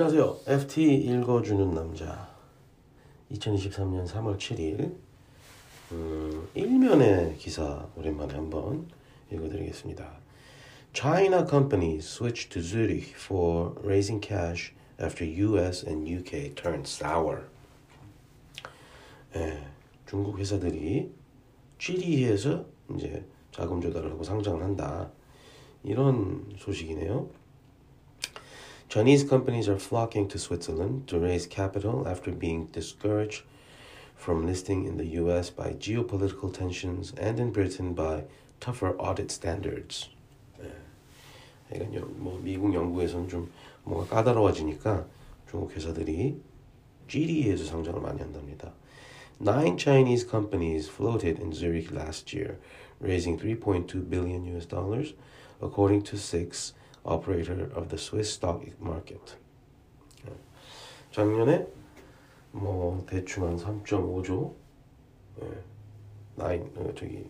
안녕하세요. FT 읽어주는 남자 2023년 3월 7일 일면의 기사 오랜만에 한번 읽어드리겠습니다. China companies switch to Zurich for raising cash after US and UK turn sour. 예, 중국 회사들이 취리해서 이제 자금 조달을 하고 상장을 한다. 이런 소식이네요. Chinese companies are flocking to Switzerland to raise capital after being discouraged from listing in the U.S. by geopolitical tensions and in Britain by tougher audit standards. 그러니까 뭐 미국, 영국에서는 좀 뭔가 까다로워지니까 중국 회사들이 GD에서 상장을 많이 한답니다. 9 Chinese companies floated in Zurich last year, raising $3.2 billion U.S. dollars, according to SIX. operator of the Swiss stock market. 작년에 뭐 대충 한 3.5조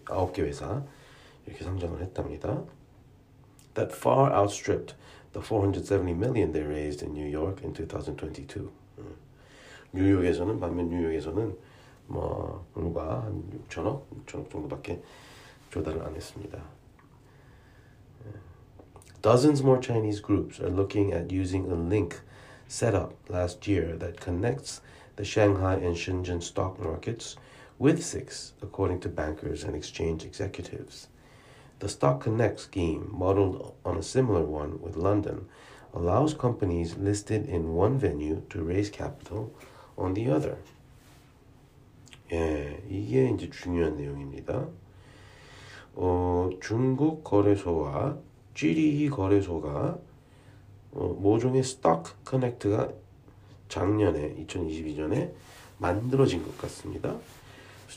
9개 회사 이렇게 상장을 했답니다. That far outstripped the 470 million they raised in New York in 2022. 뉴욕에서는 반면 뭐 불과 한 6천억 정도밖에 조달을 안 했습니다. Dozens more Chinese groups are looking at using a link set up last year that connects the Shanghai and Shenzhen stock markets with SIX, according to bankers and exchange executives. The Stock Connect scheme, modeled on a similar one with London, allows companies listed in one venue to raise capital on the other. 예, 이게 이제 중요한 내용입니다. 중국 거래소와 GDE 거래소가 모종의 스톡 커넥트가 작년에 2022년에 만들어진 것 같습니다.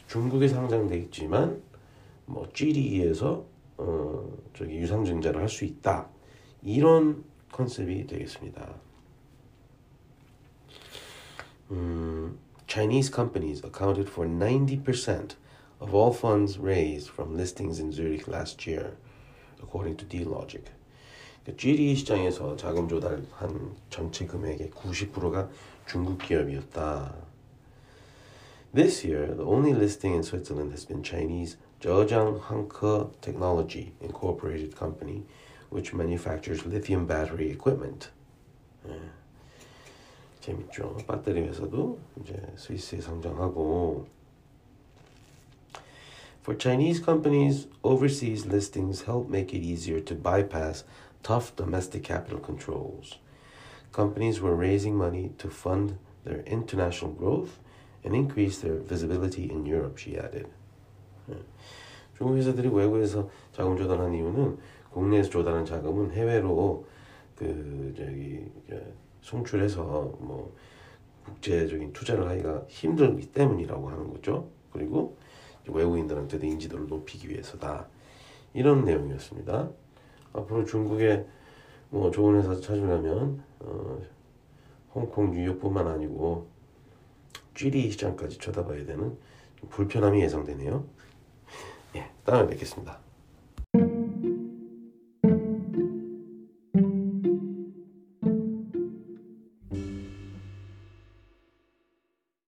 중국에 상장돼 있지만 뭐 GDE에서 유상증자를 할 수 있다. 이런 컨셉이 되겠습니다. Chinese companies accounted for 90% of all funds raised from listings in Zurich last year. According to Dealogic. GDE 시장에서 자금 조달한 전체 금액의 90%가 중국 기업이었다. This year, the only listing in Switzerland has been Chinese Zhejiang Hanke Technology Incorporated Company, which manufactures lithium battery equipment. 네. 재밌죠. 배터리 회사도 이제 스위스에 상장하고 For Chinese companies, overseas listings help make it easier to bypass tough domestic capital controls. Companies were raising money to fund their international growth and increase their visibility in Europe, she added. 중국 회사들이 외국에서 자금 조달한 이유는 국내에서 조달한 자금은 해외로 송출해서 뭐 국제적인 투자를 하기가 힘들기 때문이라고 하는 거죠. 그리고 외국인들한테도 인지도를 높이기 위해서다. 이런 내용이었습니다. 앞으로 중국에 뭐 좋은 회사 찾으려면 홍콩, 뉴욕뿐만 아니고 GDE 시장까지 쳐다봐야 되는 좀 불편함이 예상되네요. 예, 다음에 뵙겠습니다.